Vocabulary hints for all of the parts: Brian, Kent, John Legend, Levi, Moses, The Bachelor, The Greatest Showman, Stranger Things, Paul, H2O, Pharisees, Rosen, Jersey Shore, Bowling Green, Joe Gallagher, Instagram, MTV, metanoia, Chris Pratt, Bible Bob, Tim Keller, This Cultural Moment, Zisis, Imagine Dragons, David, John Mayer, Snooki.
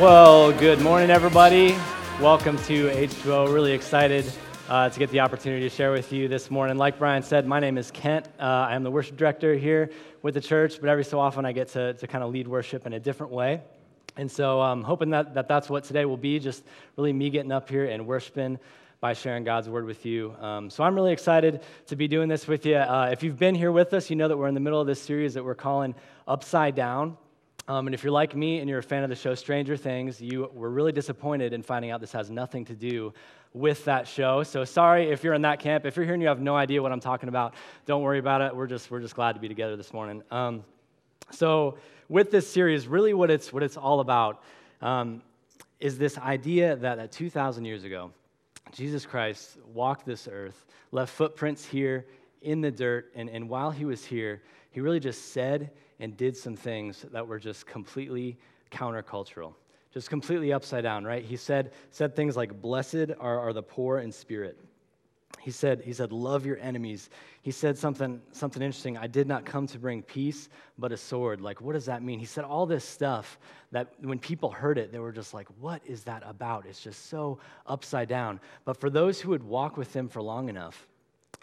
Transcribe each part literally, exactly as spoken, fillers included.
Well, good morning, everybody. Welcome to H two O. Really excited uh, to get the opportunity to share with you this morning. Like Brian said, my name is Kent. Uh, I am the worship director here with the church, but every so often I get to, to kind of lead worship in a different way. And so I'm hoping that, that that's what today will be, just really me getting up here and worshiping by sharing God's word with you. Um, so I'm really excited to be doing this with you. Uh, if you've been here with us, you know that we're in the middle of this series that we're calling Upside Down. Um, and if you're like me and you're a fan of the show Stranger Things, you were really disappointed in finding out this has nothing to do with that show. So sorry if you're in that camp. If you're here and you have no idea what I'm talking about, don't worry about it. We're just we're just glad to be together this morning. Um, so with this series, really what it's what it's all about um, is this idea that uh, two thousand years ago, Jesus Christ walked this earth, left footprints here in the dirt, and, and while he was here, he really just said and did some things that were just completely countercultural, just completely upside down, right? He said said things like, blessed are, are the poor in spirit. He said, he said, love your enemies. He said something, something interesting. I did not come to bring peace, but a sword. Like, what does that mean? He said all this stuff that when people heard it, they were just like, what is that about? It's just so upside down. But for those who would walk with him for long enough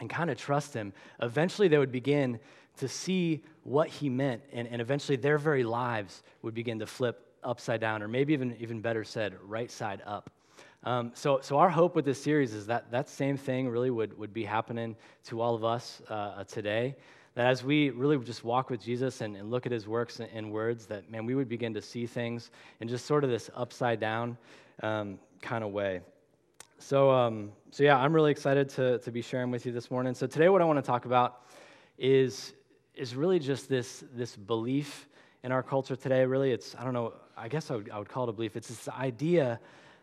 and kind of trust him, eventually they would begin to see what he meant, and, and eventually their very lives would begin to flip upside down, or maybe even, even better said, right side up. Um, so, so our hope with this series is that that same thing really would, would be happening to all of us uh, today, that as we really just walk with Jesus and, and look at his works and, and words, that, man, we would begin to see things in just sort of this upside down um, kind of way. So, um, so yeah, I'm really excited to, to be sharing with you this morning. So today what I want to talk about is is really just this this belief in our culture today. Really, it's, I don't know, I guess I would, I would call it a belief. It's this idea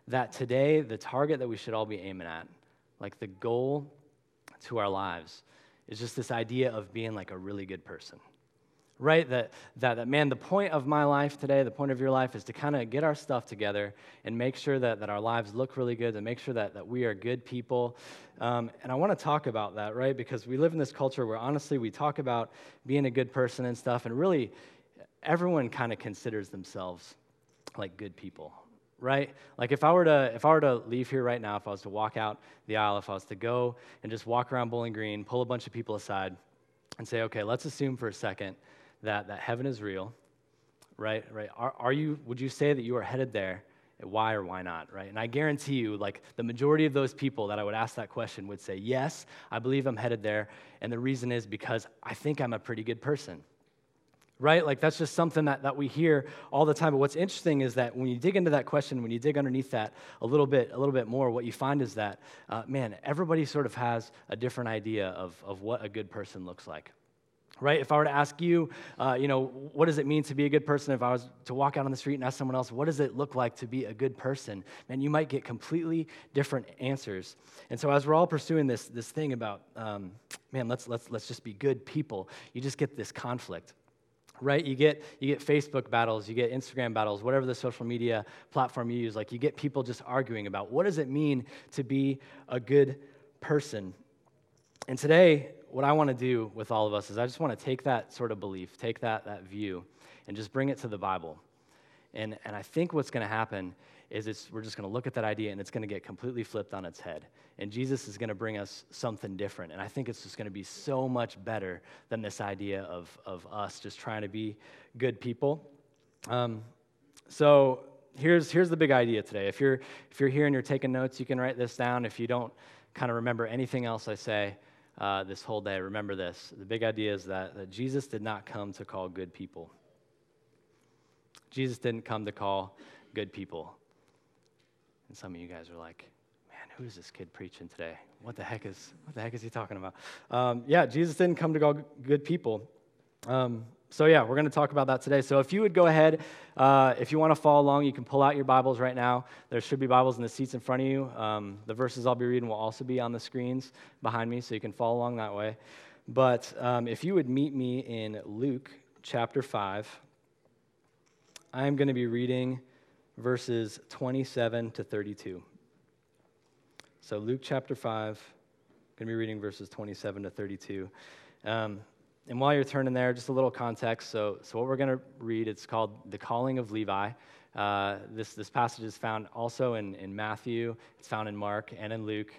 that today, the target that we should all be aiming at, like the goal to our lives, is just this idea of being like a really good person, right? That, that, that man, the point of my life today, the point of your life is to kind of get our stuff together and make sure that, that our lives look really good, and make sure that, that we are good people. Um, and I want to talk about that, right? Because we live in this culture where, honestly, we talk about being a good person and stuff, and really everyone kind of considers themselves like good people, right? Like if I were to if I were to leave here right now, if I was to walk out the aisle, if I was to go and just walk around Bowling Green, pull a bunch of people aside and say, okay, let's assume for a second that, that heaven is real, right? Right? Are, are you? Would you say that you are headed there? Why or why not, right? And I guarantee you, like the majority of those people that I would ask that question would say, yes, I believe I'm headed there, and the reason is because I think I'm a pretty good person, right? Like that's just something that, that we hear all the time. But what's interesting is that when you dig into that question, when you dig underneath that a little bit, a little bit more, what you find is that, uh, man, everybody sort of has a different idea of of what a good person looks like. Right? If I were to ask you, uh, you know, what does it mean to be a good person? If I was to walk out on the street and ask someone else, what does it look like to be a good person? Man, you might get completely different answers. And so, as we're all pursuing this this thing about, um, man, let's let's let's just be good people, you just get this conflict, right? You get you get Facebook battles, you get Instagram battles, whatever the social media platform you use. Like you get people just arguing about what does it mean to be a good person. And today, what I want to do with all of us is I just want to take that sort of belief, take that that view, and just bring it to the Bible. And and I think what's going to happen is it's we're just going to look at that idea, and it's going to get completely flipped on its head. And Jesus is going to bring us something different. And I think it's just going to be so much better than this idea of, of us just trying to be good people. Um, so here's here's the big idea today. If you're if you're here and you're taking notes, you can write this down. If you don't kind of remember anything else I say, Uh, this whole day, remember this. The big idea is that, that Jesus did not come to call good people. Jesus didn't come to call good people. And some of you guys are like, man, who is this kid preaching today? What the heck is what the heck is he talking about? Um, yeah, Jesus didn't come to call good people. Um, so yeah, we're going to talk about that today. So if you would go ahead, uh, if you want to follow along, you can pull out your Bibles right now. There should be Bibles in the seats in front of you. Um, the verses I'll be reading will also be on the screens behind me, so you can follow along that way. But um, if you would meet me in Luke chapter five, I am going to be reading verses twenty-seven to thirty-two. So Luke chapter five, going to be reading verses twenty-seven to thirty-two. Um And while you're turning there, just a little context. So, so what we're going to read, it's called The Calling of Levi. Uh, this this passage is found also in, in Matthew. It's found in Mark and in Luke.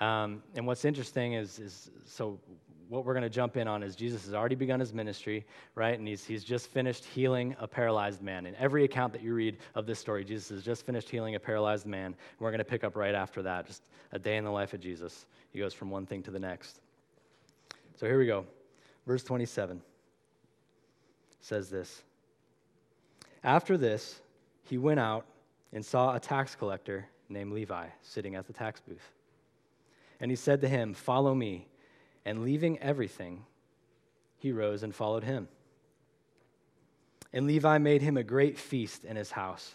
Um, and what's interesting is is so what we're going to jump in on is Jesus has already begun his ministry, right? And he's he's just finished healing a paralyzed man. In every account that you read of this story, Jesus has just finished healing a paralyzed man. And we're going to pick up right after that, just a day in the life of Jesus. He goes from one thing to the next. So here we go. Verse twenty-seven says this. After this, he went out and saw a tax collector named Levi sitting at the tax booth. And he said to him, "Follow me." And leaving everything, he rose and followed him. And Levi made him a great feast in his house.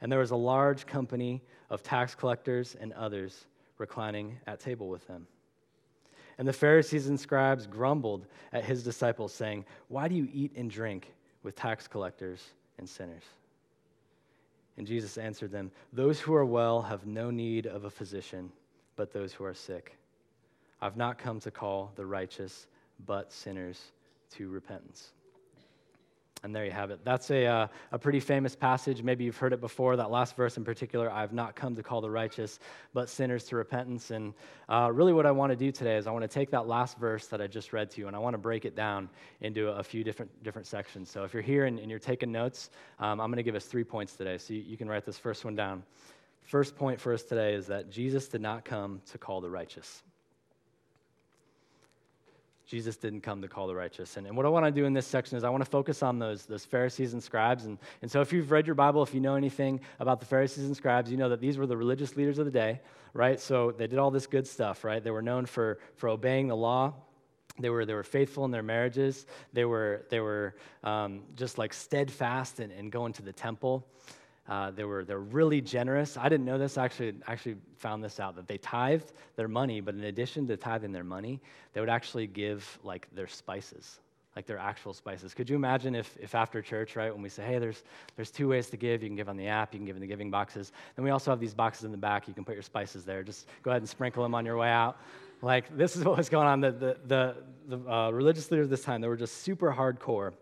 And there was a large company of tax collectors and others reclining at table with them. And the Pharisees and scribes grumbled at his disciples, saying, "Why do you eat and drink with tax collectors and sinners?" And Jesus answered them, "Those who are well have no need of a physician, but those who are sick. I've not come to call the righteous, but sinners to repentance." And there you have it. That's a uh, a pretty famous passage. Maybe you've heard it before, that last verse in particular, "I've not come to call the righteous, but sinners to repentance." And uh, really what I want to do today is I want to take that last verse that I just read to you, and I want to break it down into a few different different sections. So if you're here and, and you're taking notes, um, I'm going to give us three points today. So you, you can write this first one down. First point for us today is that Jesus did not come to call the righteous. Jesus didn't come to call the righteous. And, and what I want to do in this section is I want to focus on those, those Pharisees and scribes. And, and so if you've read your Bible, if you know anything about the Pharisees and scribes, you know that these were the religious leaders of the day, right? So they did all this good stuff, right? They were known for, for obeying the law. They were they were faithful in their marriages. They were they were um, just like steadfast in, in going to the temple. Uh, they were they're really generous. I didn't know this. I actually actually found this out, that they tithed their money, but in addition to tithing their money, they would actually give like their spices, like their actual spices. Could you imagine if if after church, right, when we say, "Hey, there's there's two ways to give. You can give on the app. You can give in the giving boxes. Then we also have these boxes in the back. You can put your spices there. Just go ahead and sprinkle them on your way out." Like, this is what was going on. The the the, the uh, religious leaders this time, they were just super hardcore.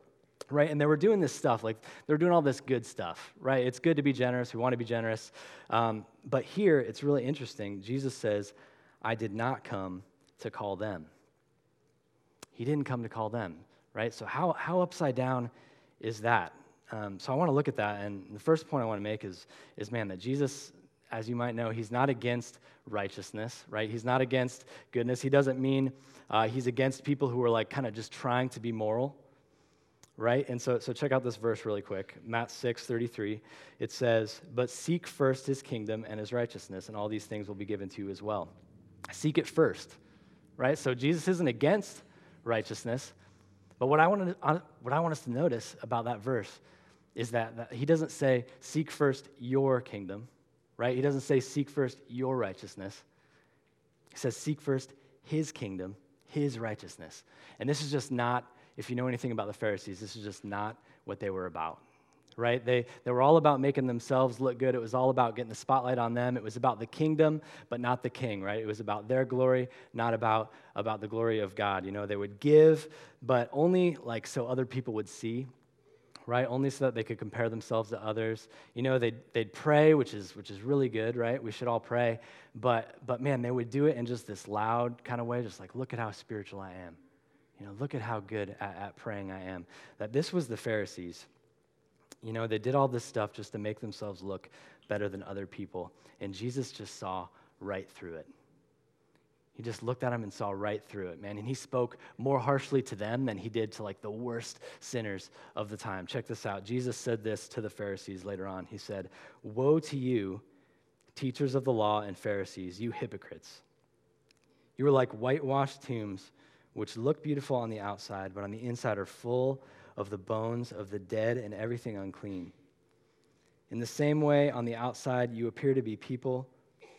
Right, and they were doing this stuff, like they were doing all this good stuff, right? It's good to be generous. We want to be generous. Um, but here, it's really interesting. Jesus says, "I did not come to call them." He didn't come to call them, right? So how how upside down is that? Um, so I want to look at that, and the first point I want to make is, is man, that Jesus, as you might know, he's not against righteousness, right? He's not against goodness. He doesn't mean uh, he's against people who are like kind of just trying to be moral, right? And so so check out this verse really quick. Matthew six thirty-three. It says, "But seek first his kingdom and his righteousness, and all these things will be given to you as well." Seek it first, right? So Jesus isn't against righteousness. But what I want to, what I want us to notice about that verse is that, that he doesn't say, "Seek first your kingdom," right? He doesn't say, "Seek first your righteousness." He says, "Seek first his kingdom, his righteousness." And this is just not, if you know anything about the Pharisees, this is just not what they were about, right? They they were all about making themselves look good. It was all about getting the spotlight on them. It was about the kingdom, but not the king, right? It was about their glory, not about, about the glory of God. You know, they would give, but only like so other people would see, right? Only so that they could compare themselves to others. You know, they'd, they'd pray, which is which is really good, right? We should all pray, but but man, they would do it in just this loud kind of way, just like, "Look at how spiritual I am. You know, look at how good at, at praying I am." That this was the Pharisees. You know, they did all this stuff just to make themselves look better than other people. And Jesus just saw right through it. He just looked at them and saw right through it, man. And he spoke more harshly to them than he did to like the worst sinners of the time. Check this out. Jesus said this to the Pharisees later on. He said, "Woe to you, teachers of the law and Pharisees, you hypocrites. You are like whitewashed tombs, which look beautiful on the outside, but on the inside are full of the bones of the dead and everything unclean. In the same way, on the outside you appear to be people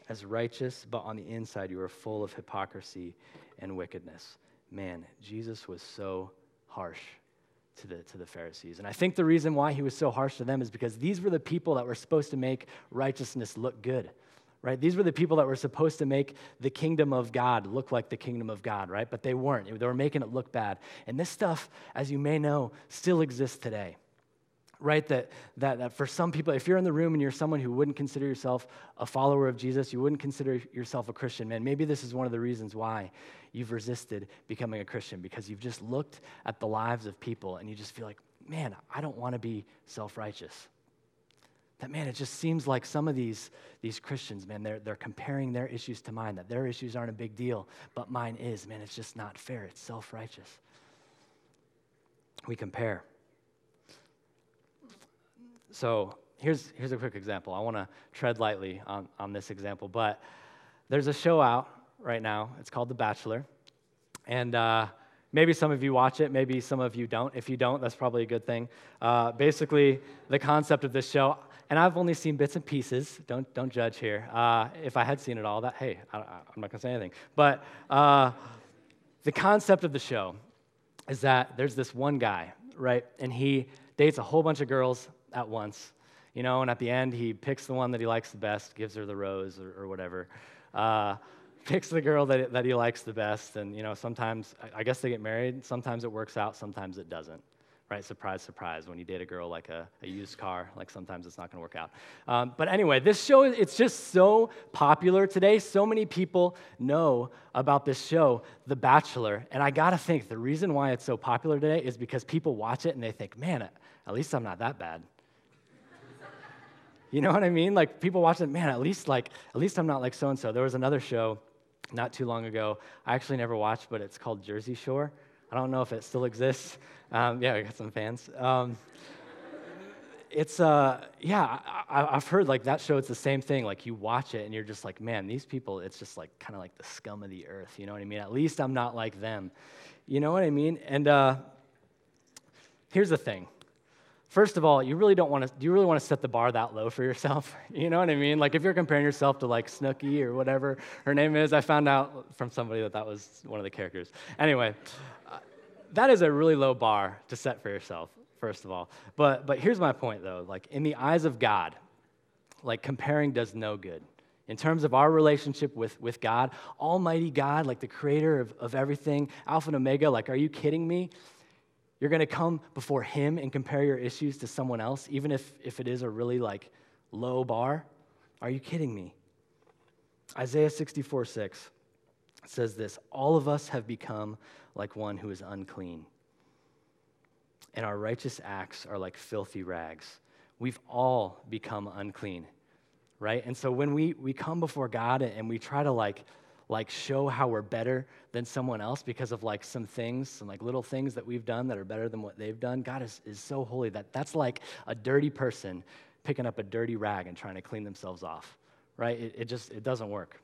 as righteous, but on the inside you are full of hypocrisy and wickedness." Man, Jesus was so harsh to the to the Pharisees. And I think the reason why he was so harsh to them is because these were the people that were supposed to make righteousness look good. right? These were the people that were supposed to make the kingdom of God look like the kingdom of God, right? But they weren't. They were making it look bad. And this stuff, as you may know, still exists today, right? That, that that for some people, if you're in the room and you're someone who wouldn't consider yourself a follower of Jesus, you wouldn't consider yourself a Christian, man, maybe this is one of the reasons why you've resisted becoming a Christian, because you've just looked at the lives of people and you just feel like, man, I don't want to be self-righteous. That, man, it just seems like some of these, these Christians, man, they're, they're comparing their issues to mine, that their issues aren't a big deal, but mine is. Man, it's just not fair. It's self-righteous. We compare. So here's here's a quick example. I want to tread lightly on, on this example, but there's a show out right now. It's called The Bachelor, and uh, maybe some of you watch it. Maybe some of you don't. If you don't, that's probably a good thing. Uh, basically, the concept of this show, and I've only seen bits and pieces. Don't don't judge here. Uh, if I had seen it all, that hey, I, I'm not going to say anything. But uh, the concept of the show is that there's this one guy, right, and he dates a whole bunch of girls at once, you know, and at the end, he picks the one that he likes the best, gives her the rose or, or whatever, uh, picks the girl that, that he likes the best, and, you know, sometimes, I guess they get married, sometimes it works out, sometimes it doesn't, right? Surprise, surprise, when you date a girl like a, a used car, like sometimes it's not going to work out. Um, but anyway, this show, it's just so popular today. So many people know about this show, The Bachelor, and I got to think the reason why it's so popular today is because people watch it and they think, man, at least I'm not that bad. You know what I mean? Like, people watch it, man, at least like, at least I'm not like so-and-so. There was another show not too long ago. I actually never watched, but it's called Jersey Shore. I don't know if it still exists. Um, yeah, I got some fans. Um, it's, uh, yeah, I, I've heard, like, that show, it's the same thing. Like, you watch it, and you're just like, man, these people, it's just, like, kind of like the scum of the earth. You know what I mean? At least I'm not like them. You know what I mean? And uh, here's the thing. First of all, you really don't want to. Do you really want to set the bar that low for yourself? You know what I mean? Like, if you're comparing yourself to like Snooki or whatever her name is, I found out from somebody that that was one of the characters. Anyway, uh, that is a really low bar to set for yourself. First of all, but but here's my point though. Like, in the eyes of God, like, comparing does no good. In terms of our relationship with, with God, Almighty God, like the Creator of, of everything, Alpha and Omega. Like, are you kidding me? You're going to come before him and compare your issues to someone else, even if, if it is a really, like, low bar? Are you kidding me? Isaiah sixty-four six says this, all of us have become like one who is unclean, and our righteous acts are like filthy rags. We've all become unclean, right? And so when we, we come before God and we try to, like, like show how we're better than someone else because of like some things, some like little things that we've done that are better than what they've done. God is, is so holy that that's like a dirty person picking up a dirty rag and trying to clean themselves off, right? It, it just, it doesn't work.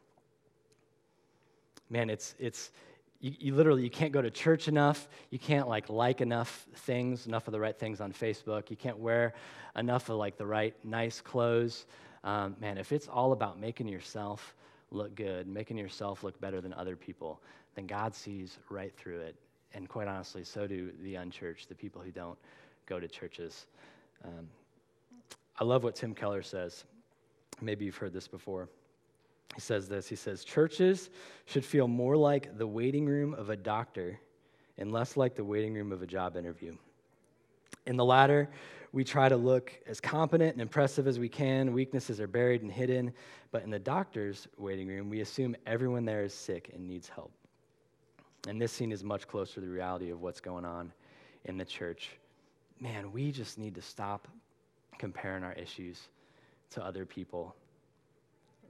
Man, it's, it's, you, you literally, you can't go to church enough. You can't like like enough things, enough of the right things on Facebook. You can't wear enough of like the right nice clothes. Um, man, if it's all about making yourself look good, making yourself look better than other people, then God sees right through it. And quite honestly, so do the unchurched, the people who don't go to churches. Um, I love what Tim Keller says. Maybe you've heard this before. He says this, he says, churches should feel more like the waiting room of a doctor and less like the waiting room of a job interview. In the latter, we try to look as competent and impressive as we can. Weaknesses are buried and hidden. But in the doctor's waiting room, we assume everyone there is sick and needs help. And this scene is much closer to the reality of what's going on in the church. Man, we just need to stop comparing our issues to other people,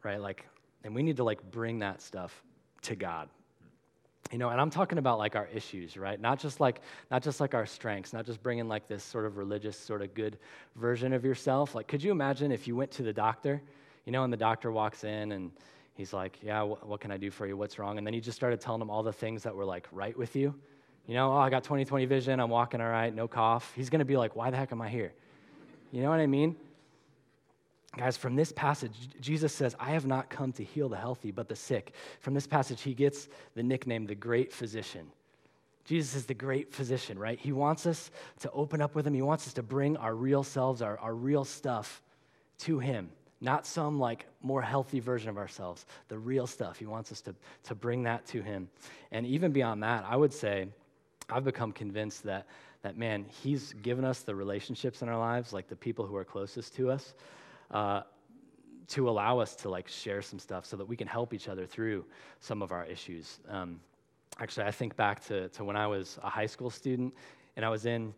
right? Like, and we need to, like, bring that stuff to God. You know, and I'm talking about like our issues, right? Not just like, not just like our strengths, not just bringing like this sort of religious, sort of good version of yourself. Like, could you imagine if you went to the doctor, you know, and the doctor walks in and he's like, yeah, wh- what can I do for you? What's wrong? And then he just started telling him all the things that were like right with you. You know, oh, I got twenty twenty vision. I'm walking all right. No cough. He's going to be like, why the heck am I here? You know what I mean? Guys, from this passage, Jesus says, I have not come to heal the healthy, but the sick. From this passage, he gets the nickname, the great physician. Jesus is the great physician, right? He wants us to open up with him. He wants us to bring our real selves, our, our real stuff to him, Not some like more healthy version of ourselves, the real stuff. He wants us to, to bring that to him. And even beyond that, I would say I've become convinced that, that man, he's given us the relationships in our lives, like the people who are closest to us, uh, to allow us to like share some stuff so that we can help each other through some of our issues. Um, actually, I think back to, to when I was a high school student and I was in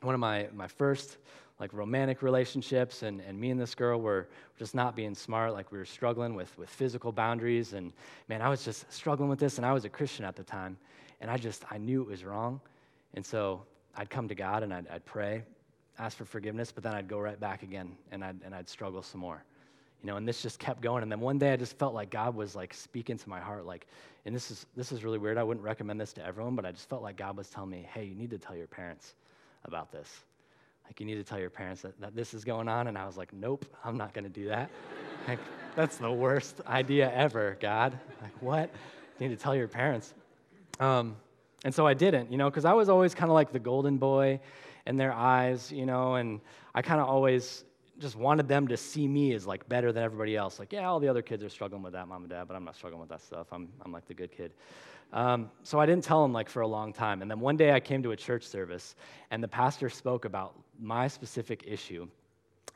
one of my, my first like romantic relationships, and, and me and this girl were just not being smart. Like we were struggling with, with physical boundaries, and man, I was just struggling with this, and I was a Christian at the time, and I just, I knew it was wrong. And so I'd come to God and I'd, I'd pray, ask for forgiveness, but then I'd go right back again and I'd, and I'd struggle some more. You know, and this just kept going. And then one day I just felt like God was like speaking to my heart, like, and this is this is really weird. I wouldn't recommend this to everyone, but I just felt like God was telling me, hey, you need to tell your parents about this. Like, you need to tell your parents that, that this is going on. And I was like, nope, I'm not going to do that. Like, that's the worst idea ever, God. Like, what? You need to tell your parents. Um, and so I didn't, you know, because I was always kind of like the golden boy in their eyes, you know, and I kind of always just wanted them to see me as like better than everybody else. Like, yeah, all the other kids are struggling with that, mom and dad, but I'm not struggling with that stuff. I'm I'm like the good kid. Um, so I didn't tell them like for a long time. And then one day I came to a church service and the pastor spoke about my specific issue.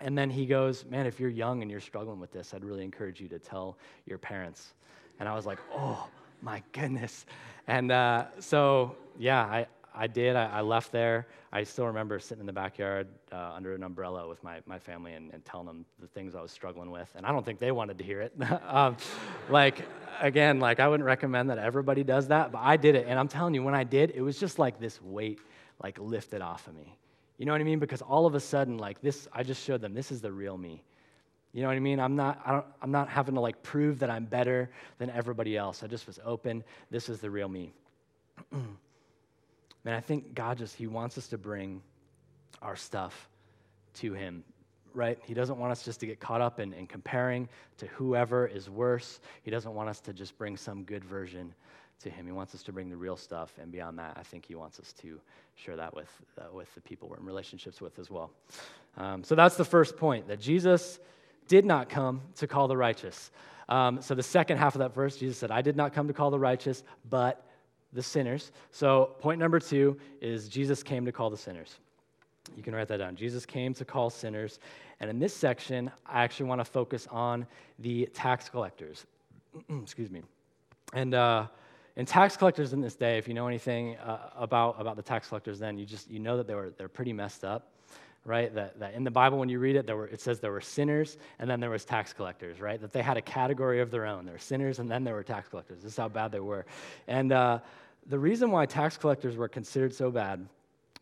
And then he goes, man, if you're young and you're struggling with this, I'd really encourage you to tell your parents. And I was like, oh my goodness. And uh, so, yeah, I, I did. I, I left there. I still remember sitting in the backyard uh, under an umbrella with my, my family and, and telling them the things I was struggling with. And I don't think they wanted to hear it. um, like, again, like I wouldn't recommend that everybody does that, but I did it. And I'm telling you, when I did, it was just like this weight like lifted off of me. You know what I mean? Because all of a sudden, like this, I just showed them this is the real me. You know what I mean? I'm not I don't, I'm not having to like prove that I'm better than everybody else. I just was open. This is the real me. Man, I think God just, he wants us to bring our stuff to him, right? He doesn't want us just to get caught up in, in comparing to whoever is worse. He doesn't want us to just bring some good version to him. He wants us to bring the real stuff, and beyond that, I think he wants us to share that with uh, with the people we're in relationships with as well. Um, so that's the first point, that Jesus did not come to call the righteous. Um, so the second half of that verse, Jesus said, I did not come to call the righteous, but the sinners. So point number two is Jesus came to call the sinners. You can write that down. Jesus came to call sinners. And in this section, I actually want to focus on the tax collectors. Excuse me. And uh, and tax collectors in this day, if you know anything uh, about about the tax collectors then, you just you know that they were they're pretty messed up. Right, that, that in the Bible, when you read it, there were, it says there were sinners, and then there was tax collectors, right? That they had a category of their own. There were sinners, and then there were tax collectors. This is how bad they were. And uh, the reason why tax collectors were considered so bad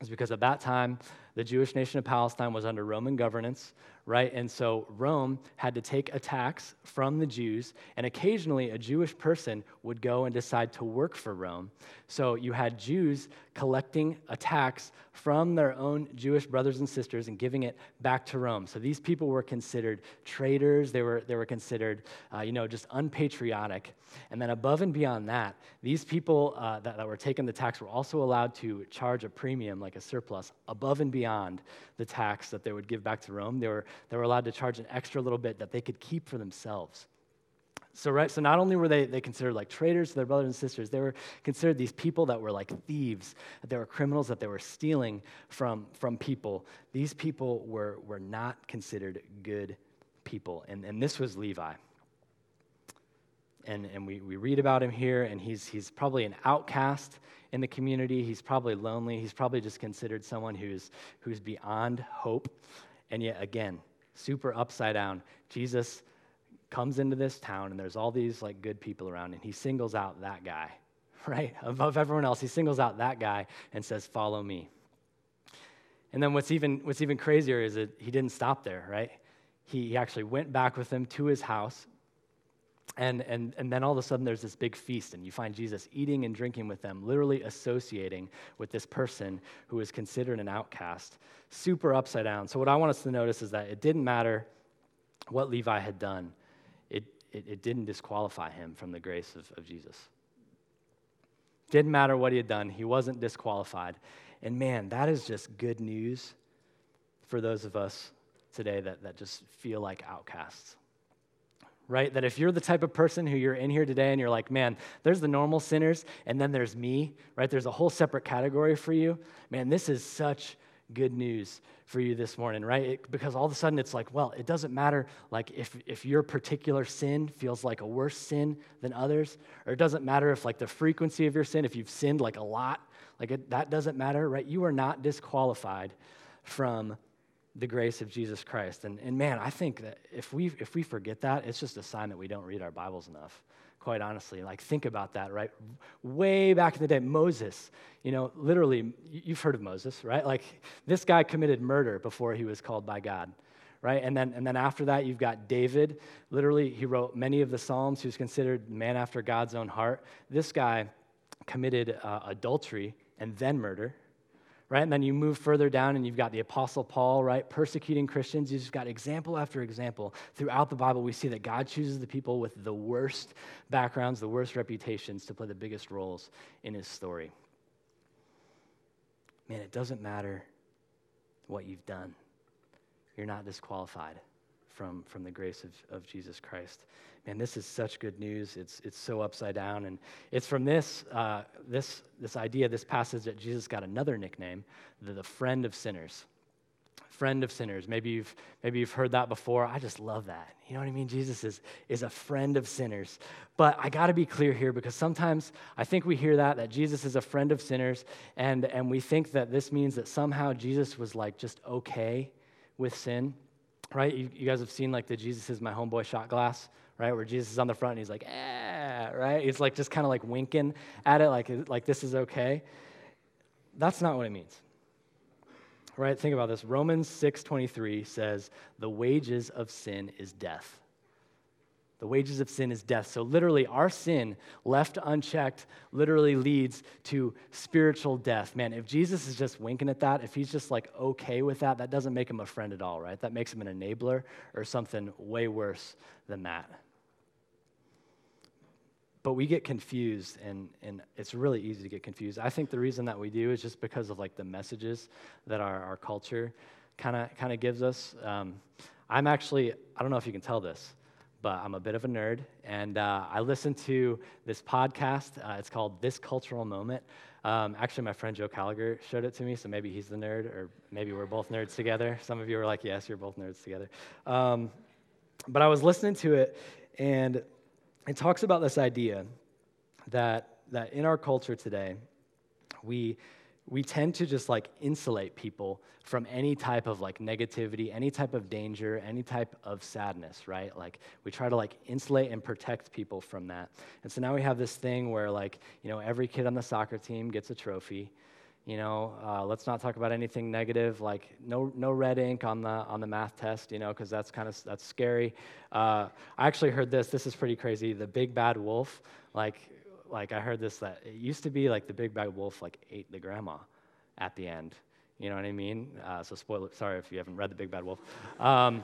is because at that time, the Jewish nation of Palestine was under Roman governance, right? And so Rome had to take a tax from the Jews, and occasionally a Jewish person would go and decide to work for Rome. So you had Jews collecting a tax from their own Jewish brothers and sisters and giving it back to Rome. So these people were considered traitors. They were they were considered, uh, you know, just unpatriotic. And then above and beyond that, these people uh, that, that were taking the tax were also allowed to charge a premium, like a surplus, above and beyond the tax that they would give back to Rome. They were they were allowed to charge an extra little bit that they could keep for themselves. So right, so not only were they, they considered like traitors to their brothers and sisters, they were considered these people that were like thieves, that they were criminals, that they were stealing from, from people. These people were, were not considered good people. And, and this was Levi. And and we, we read about him here, and he's he's probably an outcast in the community. He's probably lonely. He's probably just considered someone who's who's beyond hope. And yet again, super upside down, Jesus comes into this town, and there's all these like good people around, and he singles out that guy, right? Above everyone else, he singles out that guy and says, "Follow me." And then what's even what's even crazier is that he didn't stop there, right? He, he actually went back with him to his house. And and and then all of a sudden there's this big feast, and you find Jesus eating and drinking with them, literally associating with this person who is considered an outcast, super upside down. So what I want us to notice is that it didn't matter what Levi had done. It it, it didn't disqualify him from the grace of, of Jesus. Didn't matter what he had done. He wasn't disqualified. And man, that is just good news for those of us today that, that just feel like outcasts. right? That if you're the type of person who you're in here today and you're like, man, there's the normal sinners and then there's me, right? There's a whole separate category for you. Man, this is such good news for you this morning, right? It, because all of a sudden it's like, well, it doesn't matter like if, if your particular sin feels like a worse sin than others, or it doesn't matter if like the frequency of your sin, if you've sinned like a lot, like it, that doesn't matter, right? You are not disqualified from the grace of Jesus Christ. And and man, I think that if we if we forget that, it's just a sign that we don't read our Bibles enough, quite honestly. Like, think about that, right? Way back in the day, Moses, you know, literally, you've heard of Moses, right? Like, this guy committed murder before he was called by God, right? And then and then after that, you've got David. Literally, he wrote many of the Psalms. He was considered man after God's own heart. This guy committed uh, adultery and then murder, right? And then you move further down and you've got the Apostle Paul, right? Persecuting Christians. You've just got example after example. Throughout the Bible, we see that God chooses the people with the worst backgrounds, the worst reputations to play the biggest roles in his story. Man, it doesn't matter what you've done. You're not disqualified from, from the grace of, of Jesus Christ. Man, this is such good news. It's it's so upside down. And it's from this uh, this this idea, this passage, that Jesus got another nickname, the, the friend of sinners. Friend of sinners. Maybe you've maybe you've heard that before. I just love that. You know what I mean? Jesus is is a friend of sinners. But I gotta be clear here, because sometimes I think we hear that, that Jesus is a friend of sinners, and and we think that this means that somehow Jesus was like just okay with sin. Right? You, you guys have seen like the Jesus is my homeboy shot glass, right? Where Jesus is on the front and he's like, eh, right? He's like just kind of like winking at it, like, like this is okay. That's not what it means. Right? Think about this. Romans six twenty-three says, the wages of sin is death. The wages of sin is death. So literally, our sin, left unchecked, literally leads to spiritual death. Man, if Jesus is just winking at that, if he's just like okay with that, that doesn't make him a friend at all, right? That makes him an enabler or something way worse than that. But we get confused, and, and it's really easy to get confused. I think the reason that we do is just because of like the messages that our, our culture kind of kind of gives us. Um, I'm actually, I don't know if you can tell this, but I'm a bit of a nerd, and uh, I listen to this podcast. Uh, it's called This Cultural Moment. Um, actually, my friend Joe Gallagher showed it to me, so maybe he's the nerd, or maybe we're both nerds together. Some of you are like, yes, you're both nerds together. Um, but I was listening to it, and it talks about this idea that that in our culture today, we we tend to just like insulate people from any type of like negativity, any type of danger, any type of sadness, right? Like we try to like insulate and protect people from that. And so now we have this thing where like, you know, every kid on the soccer team gets a trophy. You know, uh, let's not talk about anything negative, like no no red ink on the on the math test, you know, because that's kind of, that's scary. Uh, I actually heard this, this is pretty crazy, the big bad wolf, like, Like I heard this, that it used to be like the big bad wolf like ate the grandma at the end. You know what I mean? Uh, so spoiler, sorry if you haven't read The Big Bad Wolf. Um,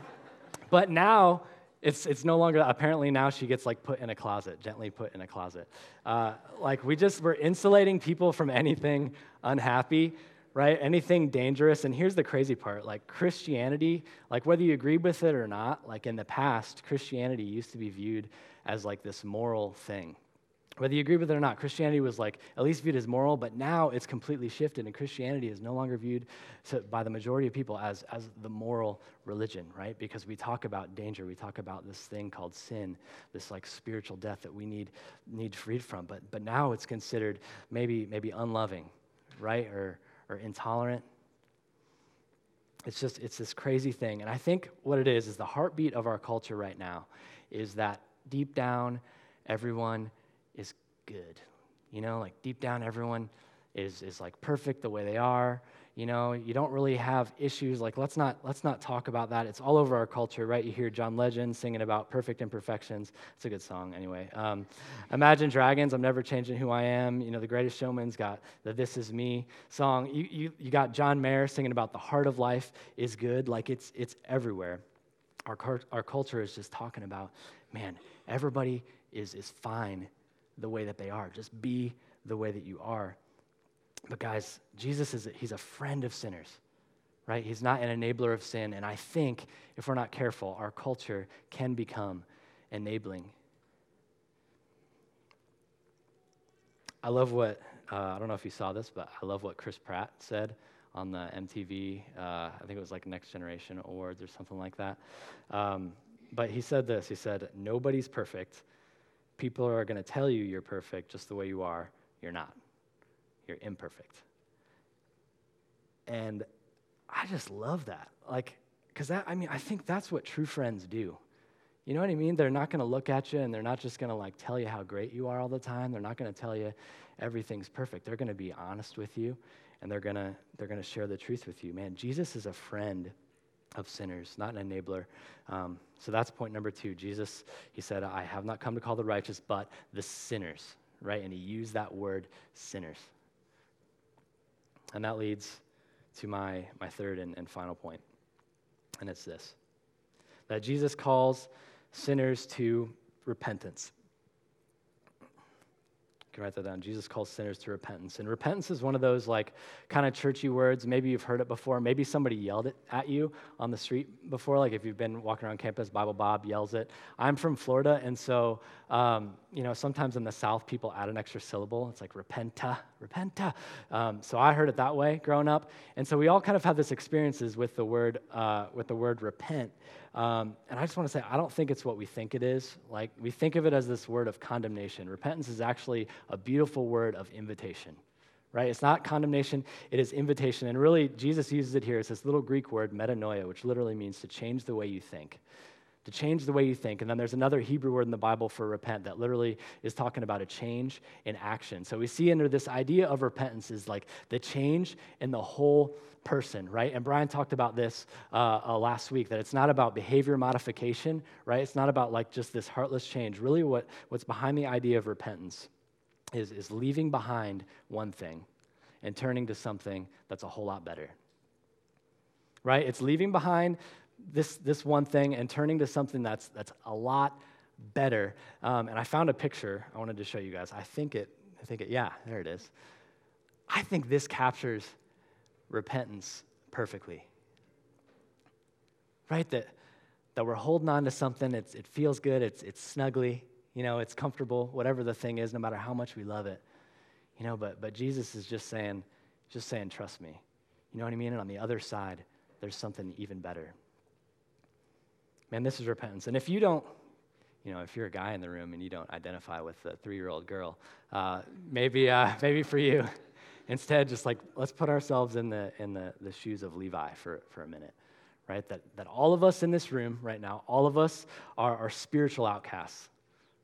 but now it's it's no longer, apparently now she gets like put in a closet, gently put in a closet. Uh, like we just, we're insulating people from anything unhappy, right? Anything dangerous. And here's the crazy part, like Christianity, like whether you agree with it or not, like in the past, Christianity used to be viewed as like this moral thing. Whether you agree with it or not, Christianity was like at least viewed as moral, but now it's completely shifted, and Christianity is no longer viewed to, by the majority of people as, as the moral religion, right? Because we talk about danger, we talk about this thing called sin, this like spiritual death that we need need freed from. But but now it's considered maybe maybe unloving, right? Or or intolerant. It's just it's this crazy thing, and I think what it is is the heartbeat of our culture right now is that deep down, everyone is good, you know, like deep down everyone is is like perfect the way they are, you know, you don't really have issues, like let's not let's not talk about that. It's all over our culture, right? You hear John Legend singing about perfect imperfections. It's a good song anyway. Um, Imagine Dragons, I'm never changing who I am. You know, The Greatest Showman's got the This Is Me song. You you you got John Mayer singing about the heart of life is good, like it's it's everywhere. Our our culture is just talking about, man, everybody is is fine the way that they are. Just be the way that you are. But guys, Jesus is, a, he's a friend of sinners, right? He's not an enabler of sin. And I think if we're not careful, our culture can become enabling. I love what, uh, I don't know if you saw this, but I love what Chris Pratt said on the M T V, uh, I think it was like Next Generation Awards or something like that. Um, but he said this, he said, "Nobody's perfect. People are going to tell you you're perfect just the way you are. You're not. You're imperfect." And I just love that. Like, because that, I mean, I think that's what true friends do. You know what I mean? They're not going to look at you and they're not just going to like tell you how great you are all the time. They're not going to tell you everything's perfect. They're going to be honest with you, and they're going to they're going to share the truth with you. Man, Jesus is a friend of sinners, not an enabler. Um, so that's point number two. Jesus, he said, "I have not come to call the righteous, but the sinners," right? And he used that word, sinners. And that leads to my, my third and, and final point, and it's this, that Jesus calls sinners to repentance. You can write that down. Jesus calls sinners to repentance. And repentance is one of those like kind of churchy words. Maybe you've heard it before. Maybe somebody yelled it at you on the street before. Like if you've been walking around campus, Bible Bob yells it. I'm from Florida, and so um, you know, sometimes in the South people add an extra syllable. It's like repenta, repenta. Um, so I heard it that way growing up. And so we all kind of have this experiences with the word uh, with the word repent. Um, and I just want to say, I don't think it's what we think it is. Like, we think of it as this word of condemnation. Repentance is actually a beautiful word of invitation, right? It's not condemnation, it is invitation. And really, Jesus uses it here. It's this little Greek word, metanoia, which literally means to change the way you think. To change the way you think. And then there's another Hebrew word in the Bible for repent that literally is talking about a change in action. So we see under this idea of repentance is like the change in the whole person, right? And Brian talked about this uh, uh, last week, that it's not about behavior modification, right? It's not about like just this heartless change. Really what, what's behind the idea of repentance is, is leaving behind one thing and turning to something that's a whole lot better, right? It's leaving behind this this one thing and turning to something that's that's a lot better. Um, and I found a picture I wanted to show you guys. I think it, I think it, yeah, there it is. I think this captures repentance perfectly, right? That that we're holding on to something. It's it feels good. It's it's snuggly. You know, it's comfortable. Whatever the thing is, no matter how much we love it, you know. But but Jesus is just saying, just saying, trust me. You know what I mean? And on the other side, there's something even better. Man, this is repentance. And if you don't, you know, if you're a guy in the room and you don't identify with the three-year-old girl, uh, maybe uh, maybe for you. Instead, just like, let's put ourselves in the in the, the shoes of Levi for, for a minute, right? That that all of us in this room right now, all of us are, are spiritual outcasts,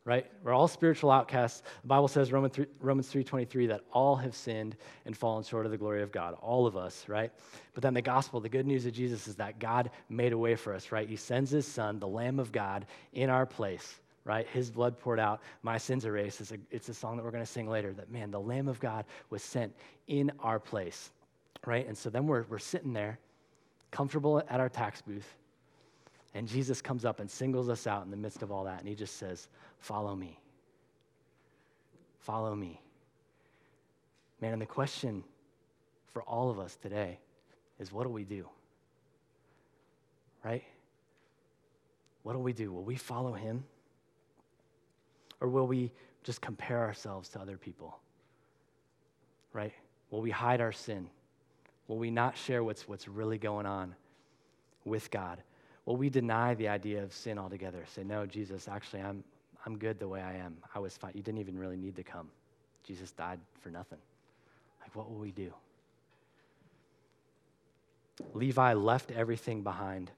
right? We're all spiritual outcasts. The Bible says, Romans three twenty-three, that all have sinned and fallen short of the glory of God, all of us, right? But then the gospel, the good news of Jesus is that God made a way for us, right? He sends his son, the Lamb of God, in our place, right? His blood poured out, my sins erased. It's a, it's a song that we're going to sing later, that, man, the Lamb of God was sent in our place, right? And so then we're we're sitting there, comfortable at our tax booth, and Jesus comes up and singles us out in the midst of all that, and he just says, follow me. Follow me. Man, and the question for all of us today is, what do we do? Right? What do we do? Will we follow him? Or will we just compare ourselves to other people? Right? Will we hide our sin? Will we not share what's what's really going on with God? Well, we deny the idea of sin altogether. Say, no, Jesus, actually, I'm I'm good the way I am. I was fine. You didn't even really need to come. Jesus died for nothing. Like, what will we do? Levi left everything behind,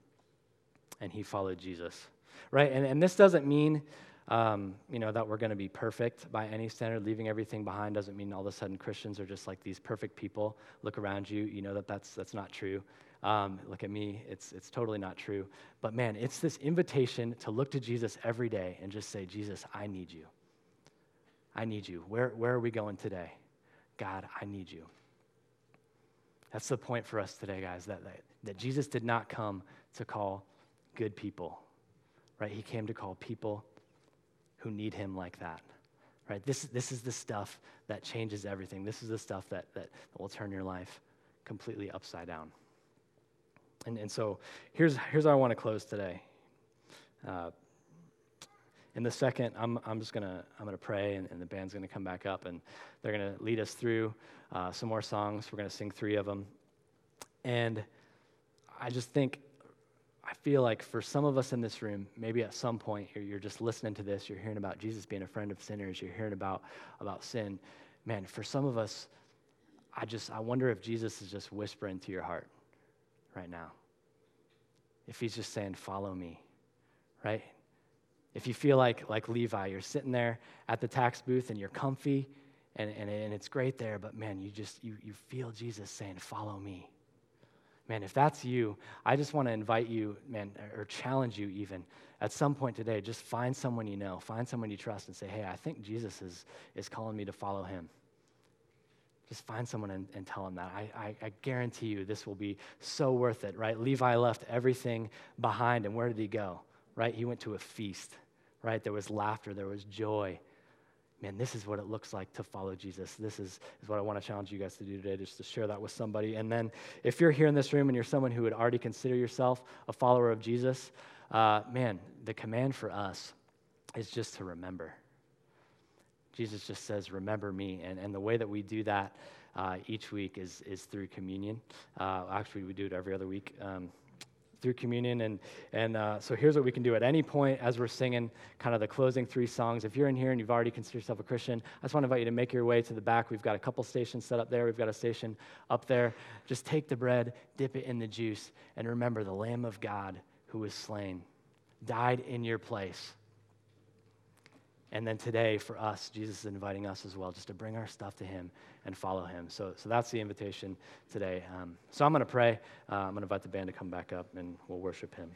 and he followed Jesus, right? And and this doesn't mean, um, you know, that we're going to be perfect by any standard. Leaving everything behind doesn't mean all of a sudden Christians are just like these perfect people. Look around you. You know that that's that's not true. Um, look at me, it's it's totally not true. But man, it's this invitation to look to Jesus every day and just say, Jesus, I need you. I need you. Where, where are we going today? God, I need you. That's the point for us today, guys, that, that, that Jesus did not come to call good people, right? He came to call people who need him like that, right? This, this is the stuff that changes everything. This is the stuff that, that will turn your life completely upside down. And and so here's here's how I want to close today. Uh, in the second, I'm I'm just gonna I'm gonna pray, and, and the band's gonna come back up, and they're gonna lead us through uh, some more songs. We're gonna sing three of them, and I just think, I feel like for some of us in this room, maybe at some point you're, you're just listening to this, you're hearing about Jesus being a friend of sinners, you're hearing about about sin. Man, for some of us, I just I wonder if Jesus is just whispering to your heart right now. If he's just saying, "Follow me," right? If you feel like like Levi, you're sitting there at the tax booth and you're comfy, and and, and it's great there, but man, you just you you feel Jesus saying, "Follow me." Man, if that's you, I just want to invite you, man, or challenge you even, at some point today, just find someone you know, find someone you trust and say, hey, I think Jesus is is calling me to follow him. Just find someone and, and tell them that. I, I I guarantee you this will be so worth it, right? Levi left everything behind, and where did he go, right? He went to a feast, right? There was laughter, there was joy. Man, this is what it looks like to follow Jesus. This is, is what I want to challenge you guys to do today, just to share that with somebody. And then if you're here in this room and you're someone who would already consider yourself a follower of Jesus, uh, man, the command for us is just to remember. Jesus just says, remember me. And and the way that we do that uh, each week is is through communion. Uh, actually, we do it every other week. Um, through communion, and and uh, so here's what we can do at any point as we're singing kind of the closing three songs. If you're in here and you've already considered yourself a Christian, I just want to invite you to make your way to the back. We've got a couple stations set up there. We've got a station up there. Just take the bread, dip it in the juice, and remember the Lamb of God who was slain, died in your place. And then today, for us, Jesus is inviting us as well, just to bring our stuff to him and follow him. So so that's the invitation today. Um, so I'm going to pray. Uh, I'm going to invite the band to come back up, and we'll worship him.